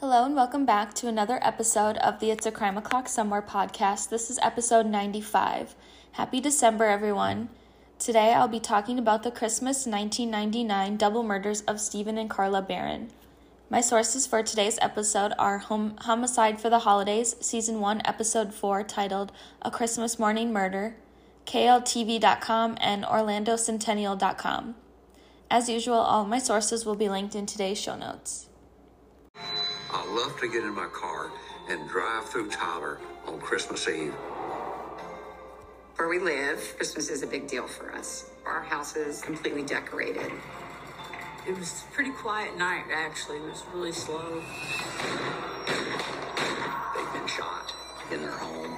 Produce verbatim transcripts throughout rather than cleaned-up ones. Hello and welcome back to another episode of the It's a Crime O'Clock Somewhere podcast. This is episode ninety-five. Happy December, everyone. Today I'll be talking about the Christmas nineteen ninety-nine double murders of Stephen and Carla Barron. My sources for today's episode are Hom- Homicide for the Holidays, Season one, Episode four, titled A Christmas Morning Murder, K L T V dot com, and Orlando Centennial dot com. As usual, all my sources will be linked in today's show notes. I love to get in my car and drive through Tyler on Christmas Eve. Where we live, Christmas is a big deal for us. Our house is completely decorated. It was a pretty quiet night, actually. It was really slow. They've been shot in their home.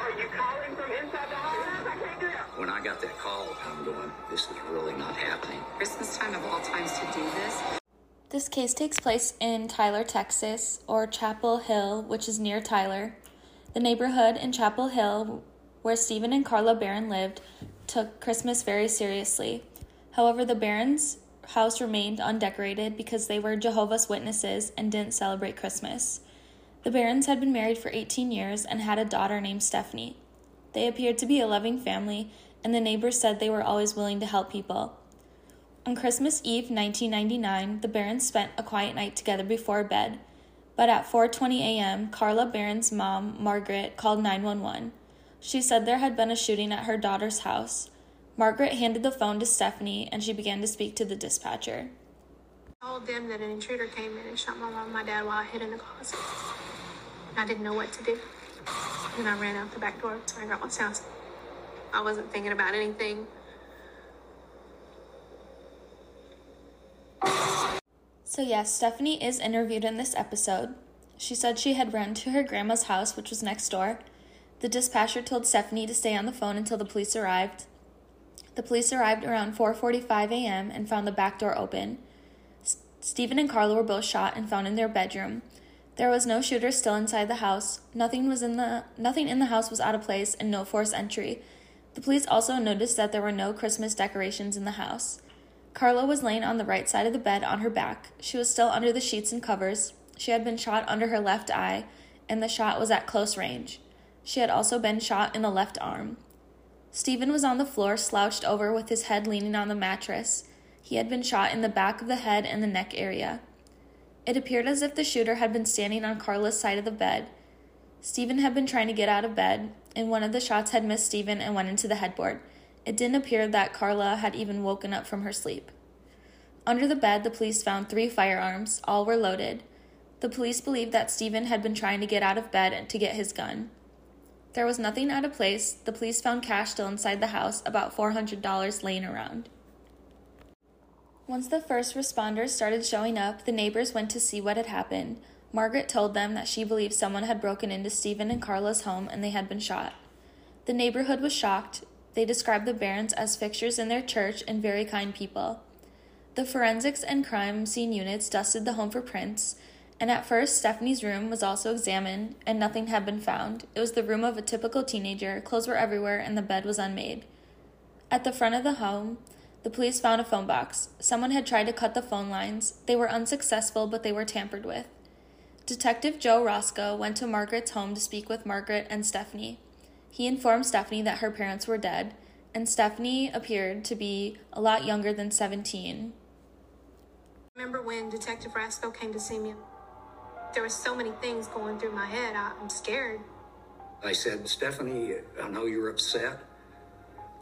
Are you calling from inside the house? I can't do that. When I got that call, I'm going, this is really not happening. Christmas time of all times to do this. This case takes place in Tyler, Texas, or Chapel Hill, which is near Tyler. The neighborhood in Chapel Hill, where Stephen and Carla Barron lived, took Christmas very seriously. However, the Barron's house remained undecorated because they were Jehovah's Witnesses and didn't celebrate Christmas. The Barrons had been married for eighteen years and had a daughter named Stephanie. They appeared to be a loving family, and the neighbors said they were always willing to help people. On Christmas Eve nineteen ninety-nine, the Barrons spent a quiet night together before bed, but at four twenty a.m., Carla Barron's mom, Margaret, called nine one one. She said there had been a shooting at her daughter's house. Margaret handed the phone to Stephanie, and she began to speak to the dispatcher. I told them that an intruder came in and shot my mom and my dad while I hid in the closet. I didn't know what to do. Then I ran out the back door, so I got my sounds. I wasn't thinking about anything. So yes, Stephanie is interviewed in this episode. She said she had run to her grandma's house, which was next door. The dispatcher told Stephanie to stay on the phone until the police arrived. The police arrived around four forty-five a.m. and found the back door open. S- Stephen and Carla were both shot and found in their bedroom. There was no shooter still inside the house. Nothing was in the nothing in the house was out of place, and no forced entry. The police also noticed that there were no Christmas decorations in the house. Carla was laying on the right side of the bed on her back. She was still under the sheets and covers. She had been shot under her left eye, and the shot was at close range. She had also been shot in the left arm. Stephen was on the floor, slouched over with his head leaning on the mattress. He had been shot in the back of the head and the neck area. It appeared as if the shooter had been standing on Carla's side of the bed. Stephen had been trying to get out of bed, and one of the shots had missed Stephen and went into the headboard. It didn't appear that Carla had even woken up from her sleep. Under the bed, the police found three firearms. All were loaded. The police believed that Stephen had been trying to get out of bed to get his gun. There was nothing out of place. The police found cash still inside the house, about four hundred dollars laying around. Once the first responders started showing up, the neighbors went to see what had happened. Margaret told them that she believed someone had broken into Stephen and Carla's home and they had been shot. The neighborhood was shocked. They described the Barrons as fixtures in their church and very kind people. The forensics and crime scene units dusted the home for prints, and at first Stephanie's room was also examined, and nothing had been found. It was the room of a typical teenager, clothes were everywhere, and the bed was unmade. At the front of the home, the police found a phone box. Someone had tried to cut the phone lines. They were unsuccessful, but they were tampered with. Detective Joe Roscoe went to Margaret's home to speak with Margaret and Stephanie. He informed Stephanie that her parents were dead, and Stephanie appeared to be a lot younger than seventeen. I remember when Detective Rasco came to see me. There were so many things going through my head. I, I'm scared. I said, Stephanie, I know you're upset,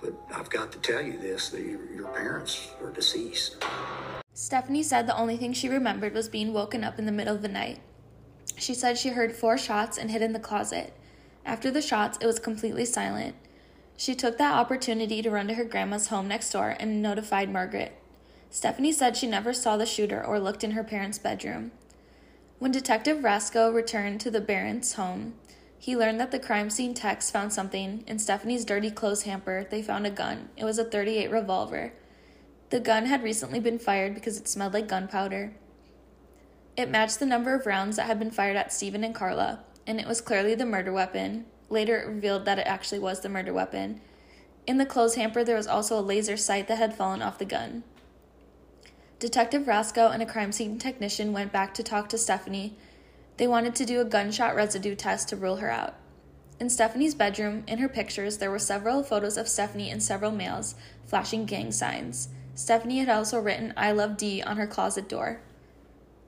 but I've got to tell you this, that your, your parents are deceased. Stephanie said the only thing she remembered was being woken up in the middle of the night. She said she heard four shots and hid in the closet. After the shots, it was completely silent. She took that opportunity to run to her grandma's home next door and notified Margaret. Stephanie said she never saw the shooter or looked in her parents' bedroom. When Detective Rasco returned to the Barron's home, he learned that the crime scene techs found something. In Stephanie's dirty clothes hamper, they found a gun. It was a thirty-eight revolver. The gun had recently been fired because it smelled like gunpowder. It matched the number of rounds that had been fired at Stephen and Carla, and it was clearly the murder weapon. Later, it revealed that it actually was the murder weapon. In the clothes hamper, there was also a laser sight that had fallen off the gun. Detective Rasco and a crime scene technician went back to talk to Stephanie. They wanted to do a gunshot residue test to rule her out. In Stephanie's bedroom, in her pictures, there were several photos of Stephanie and several males, flashing gang signs. Stephanie had also written, "I love D," on her closet door.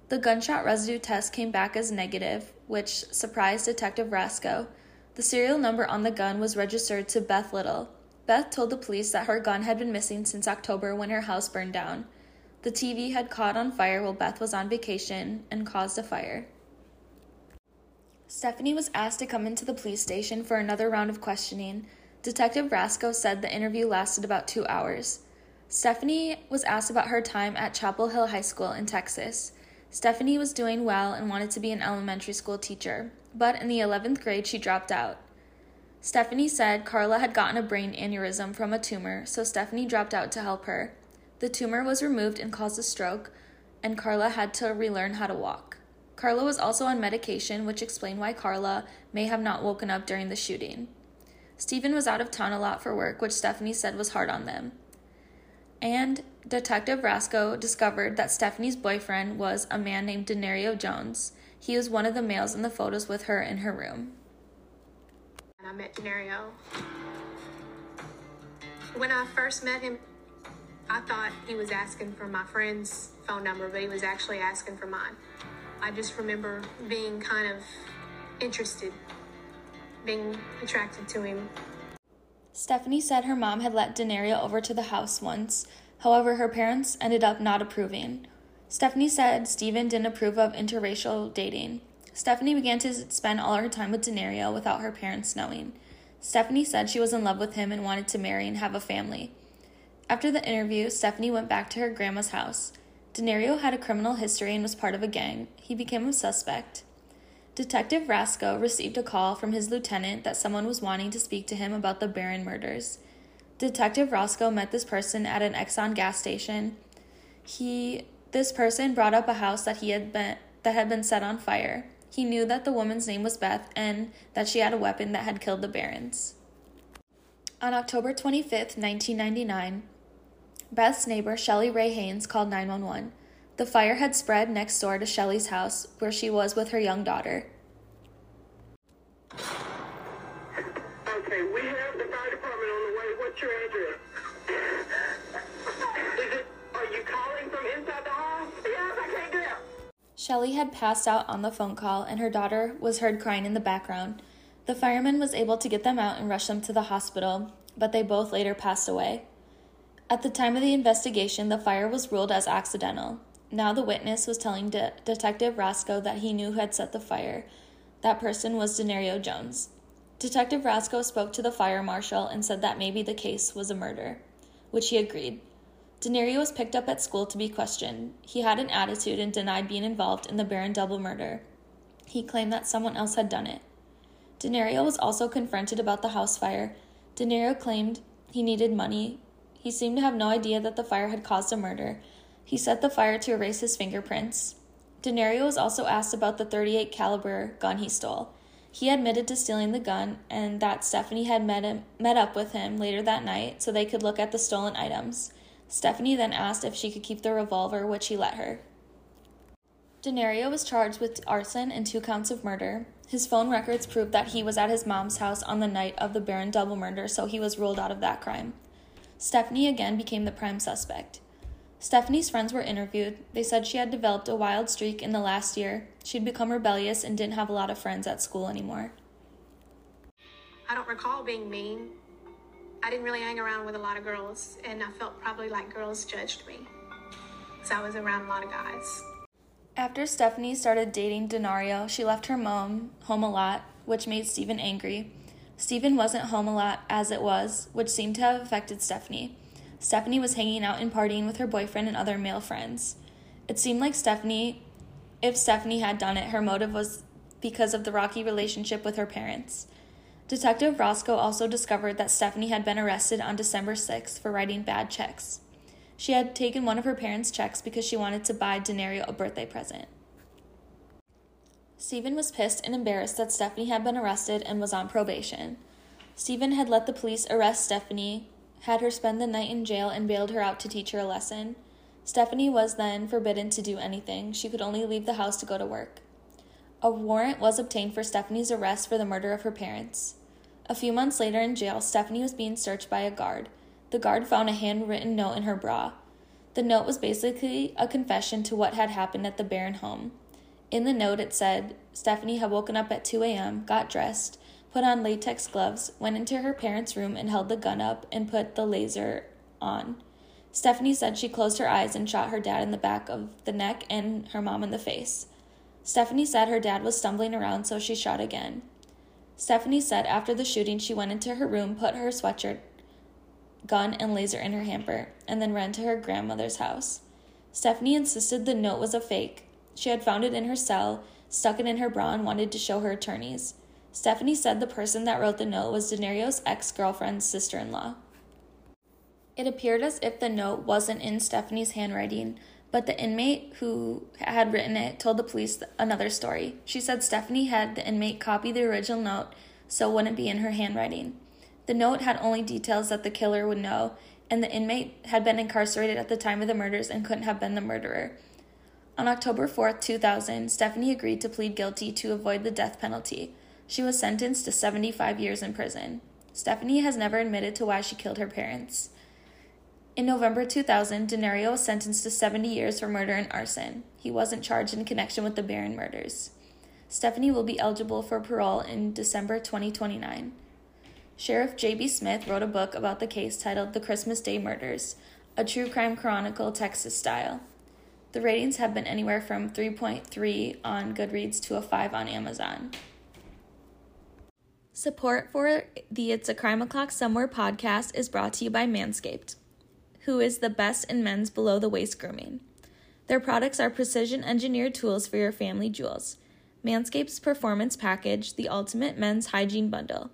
The gunshot residue test came back as negative, which surprised Detective Rasco. The serial number on the gun was registered to Beth Little. Beth told the police that her gun had been missing since October when her house burned down. The T V had caught on fire while Beth was on vacation and caused a fire. Stephanie was asked to come into the police station for another round of questioning. Detective Rasco said the interview lasted about two hours. Stephanie was asked about her time at Chapel Hill High School in Texas. Stephanie was doing well and wanted to be an elementary school teacher, but in the eleventh grade she dropped out. Stephanie said Carla had gotten a brain aneurysm from a tumor, so Stephanie dropped out to help her. The tumor was removed and caused a stroke, and Carla had to relearn how to walk. Carla was also on medication, which explained why Carla may have not woken up during the shooting. Stephen was out of town a lot for work, which Stephanie said was hard on them. And Detective Rasco discovered that Stephanie's boyfriend was a man named Denario Jones. He was one of the males in the photos with her in her room. And I met Denario. When I first met him, I thought he was asking for my friend's phone number, but he was actually asking for mine. I just remember being kind of interested, being attracted to him. Stephanie said her mom had let Denario over to the house once. However, her parents ended up not approving. Stephanie said Stephen didn't approve of interracial dating. Stephanie began to spend all her time with Denario without her parents knowing. Stephanie said she was in love with him and wanted to marry and have a family. After the interview, Stephanie went back to her grandma's house. Denario had a criminal history and was part of a gang. He became a suspect. Detective Rasco received a call from his lieutenant that someone was wanting to speak to him about the Barron murders. Detective Rasco met this person at an Exxon gas station. He, this person brought up a house that he had been that had been set on fire. He knew that the woman's name was Beth and that she had a weapon that had killed the Barrons. On October twenty-fifth, nineteen ninety-nine, Beth's neighbor Shelley Ray Haynes called nine one one. The fire had spread next door to Shelley's house, where she was with her young daughter. Okay, we have the fire department on the way. What's your address? Is it, are you calling from inside the hall? Yes, I can't get out. Shelley had passed out on the phone call, and her daughter was heard crying in the background. The fireman was able to get them out and rush them to the hospital, but they both later passed away. At the time of the investigation, the fire was ruled as accidental. Now the witness was telling De- Detective Rasco that he knew who had set the fire. That person was Denario Jones. Detective Rasco spoke to the fire marshal and said that maybe the case was a murder, which he agreed. Denario was picked up at school to be questioned. He had an attitude and denied being involved in the Barron double murder. He claimed that someone else had done it. Denario was also confronted about the house fire. Denario claimed he needed money. He seemed to have no idea that the fire had caused a murder. He set the fire to erase his fingerprints. Denario was also asked about the thirty-eight caliber gun he stole. He admitted to stealing the gun and that Stephanie had met him, met up with him later that night so they could look at the stolen items. Stephanie then asked if she could keep the revolver, which he let her. Denario was charged with arson and two counts of murder. His phone records proved that he was at his mom's house on the night of the Barron double murder, so he was ruled out of that crime. Stephanie again became the prime suspect. Stephanie's friends were interviewed. They said she had developed a wild streak in the last year. She'd become rebellious and didn't have a lot of friends at school anymore. I don't recall being mean. I didn't really hang around with a lot of girls, and I felt probably like girls judged me, because I was around a lot of guys. After Stephanie started dating Denario, she left her mom home a lot, which made Stephen angry. Stephen wasn't home a lot as it was, which seemed to have affected Stephanie. Stephanie was hanging out and partying with her boyfriend and other male friends. It seemed like Stephanie, if Stephanie had done it, her motive was because of the rocky relationship with her parents. Detective Rasco also discovered that Stephanie had been arrested on December sixth for writing bad checks. She had taken one of her parents' checks because she wanted to buy Denario a birthday present. Stephen was pissed and embarrassed that Stephanie had been arrested and was on probation. Stephen had let the police arrest Stephanie, had her spend the night in jail, and bailed her out to teach her a lesson. Stephanie was then forbidden to do anything. She could only leave the house to go to work. A warrant was obtained for Stephanie's arrest for the murder of her parents. A few months later in jail, Stephanie was being searched by a guard. The guard found a handwritten note in her bra. The note was basically a confession to what had happened at the Barron home. In the note, it said, Stephanie had woken up at two a.m., got dressed, put on latex gloves, went into her parents' room and held the gun up and put the laser on. Stephanie said she closed her eyes and shot her dad in the back of the neck and her mom in the face. Stephanie said her dad was stumbling around, so she shot again. Stephanie said after the shooting, she went into her room, put her sweatshirt, gun, and laser in her hamper, and then ran to her grandmother's house. Stephanie insisted the note was a fake. She had found it in her cell, stuck it in her bra, and wanted to show her attorneys. Stephanie said the person that wrote the note was Denario's ex-girlfriend's sister-in-law. It appeared as if the note wasn't in Stephanie's handwriting, but the inmate who had written it told the police another story. She said Stephanie had the inmate copy the original note so it wouldn't be in her handwriting. The note had only details that the killer would know, and the inmate had been incarcerated at the time of the murders and couldn't have been the murderer. On October fourth, two thousand, Stephanie agreed to plead guilty to avoid the death penalty. She was sentenced to seventy-five years in prison. Stephanie has never admitted to why she killed her parents. In November two thousand, Denario was sentenced to seventy years for murder and arson. He wasn't charged in connection with the Barron murders. Stephanie will be eligible for parole in December twenty twenty-nine. Sheriff J B. Smith wrote a book about the case titled The Christmas Day Murders, a true crime chronicle Texas style. The ratings have been anywhere from three point three on Goodreads to a five on Amazon. Support for the It's a Crime O'Clock Somewhere podcast is brought to you by Manscaped, who is the best in men's below-the-waist grooming. Their products are precision-engineered tools for your family jewels. Manscaped's Performance Package, the ultimate men's hygiene bundle.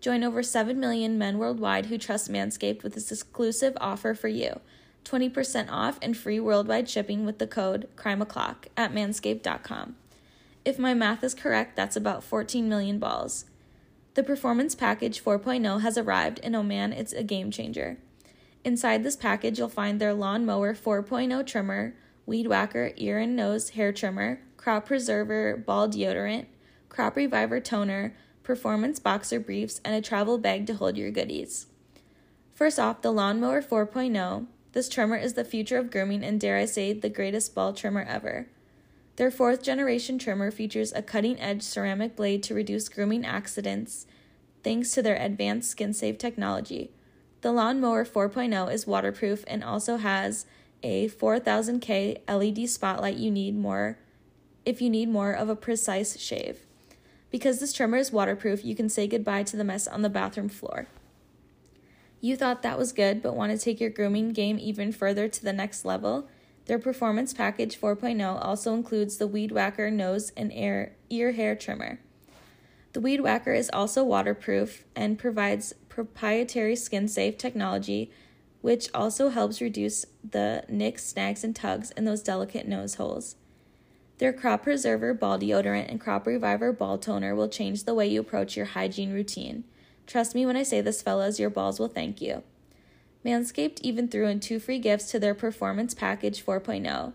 Join over seven million men worldwide who trust Manscaped with this exclusive offer for you. twenty percent off and free worldwide shipping with the code CRIMEO'CLOCK at manscaped dot com. If my math is correct, that's about fourteen million balls. The Performance Package four point oh has arrived, and oh man, it's a game changer. Inside this package, you'll find their Lawn Mower four point oh trimmer, Weed Whacker ear and nose hair trimmer, Crop Preserver ball deodorant, Crop Reviver toner, performance boxer briefs, and a travel bag to hold your goodies. First off, the Lawn Mower four point oh. This trimmer is the future of grooming and, dare I say, the greatest ball trimmer ever. Their fourth-generation trimmer features a cutting-edge ceramic blade to reduce grooming accidents thanks to their advanced SkinSafe technology. The Lawn Mower four point oh is waterproof and also has a four thousand K L E D spotlight you need more if you need more of a precise shave. Because this trimmer is waterproof, you can say goodbye to the mess on the bathroom floor. You thought that was good, but want to take your grooming game even further to the next level? Their Performance Package four point oh also includes the Weed Whacker nose and ear, ear hair trimmer. The Weed Whacker is also waterproof and provides proprietary skin-safe technology, which also helps reduce the nicks, snags, and tugs in those delicate nose holes. Their Crop Preserver ball deodorant and Crop Reviver ball toner will change the way you approach your hygiene routine. Trust me when I say this, fellas, your balls will thank you. Manscaped even threw in two free gifts to their Performance Package four point oh,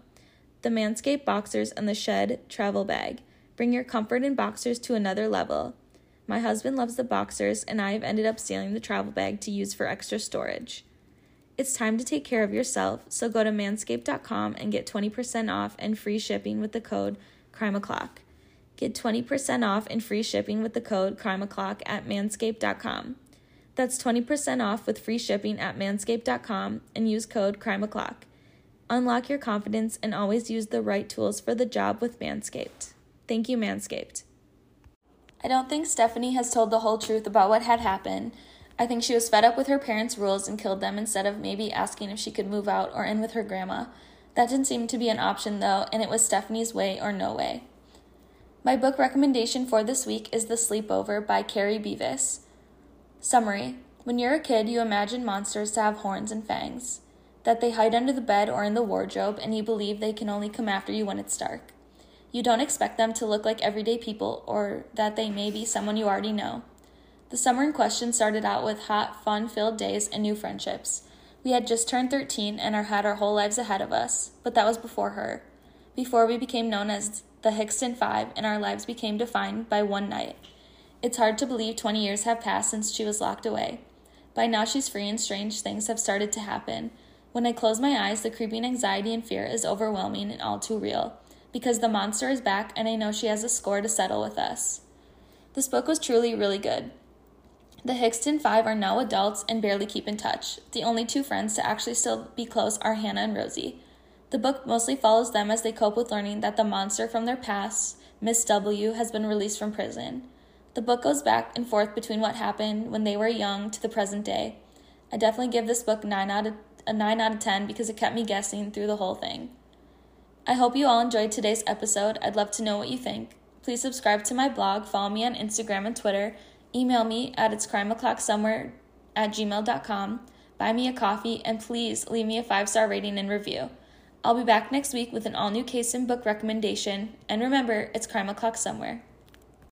the Manscaped Boxers and the Shed Travel Bag. Bring your comfort in boxers to another level. My husband loves the boxers, and I have ended up stealing the travel bag to use for extra storage. It's time to take care of yourself, so go to manscaped dot com and get twenty percent off and free shipping with the code CRIMEO'CLOCK. Get twenty percent off and free shipping with the code CRIMEO'CLOCK at manscaped dot com. That's twenty percent off with free shipping at manscaped dot com and use code CRIMEO'CLOCK. Unlock your confidence and always use the right tools for the job with Manscaped. Thank you, Manscaped. I don't think Stephanie has told the whole truth about what had happened. I think she was fed up with her parents' rules and killed them instead of maybe asking if she could move out or in with her grandma. That didn't seem to be an option, though, and it was Stephanie's way or no way. My book recommendation for this week is The Sleepover by Carrie Beavis. Summary. When you're a kid, you imagine monsters to have horns and fangs, that they hide under the bed or in the wardrobe, and you believe they can only come after you when it's dark. You don't expect them to look like everyday people or that they may be someone you already know. The summer in question started out with hot, fun-filled days and new friendships. We had just turned thirteen and our had our whole lives ahead of us, but that was before her, before we became known as the Hixson Five and our lives became defined by one night. It's hard to believe twenty years have passed since she was locked away. By now she's free and strange things have started to happen. When I close my eyes, the creeping anxiety and fear is overwhelming and all too real, because the monster is back and I know she has a score to settle with us. This book was truly really good. The Hixson Five are now adults and barely keep in touch. The only two friends to actually still be close are Hannah and Rosie. The book mostly follows them as they cope with learning that the monster from their past, Miss W, has been released from prison. The book goes back and forth between what happened when they were young to the present day. I definitely give this book nine out of, a nine out of ten because it kept me guessing through the whole thing. I hope you all enjoyed today's episode. I'd love to know what you think. Please subscribe to my blog, follow me on Instagram and Twitter, email me at itscrimeo'clocksomewhere at gmail dot com, buy me a coffee, and please leave me a five-star rating and review. I'll be back next week with an all-new case and book recommendation, and remember, it's crime o'clock somewhere.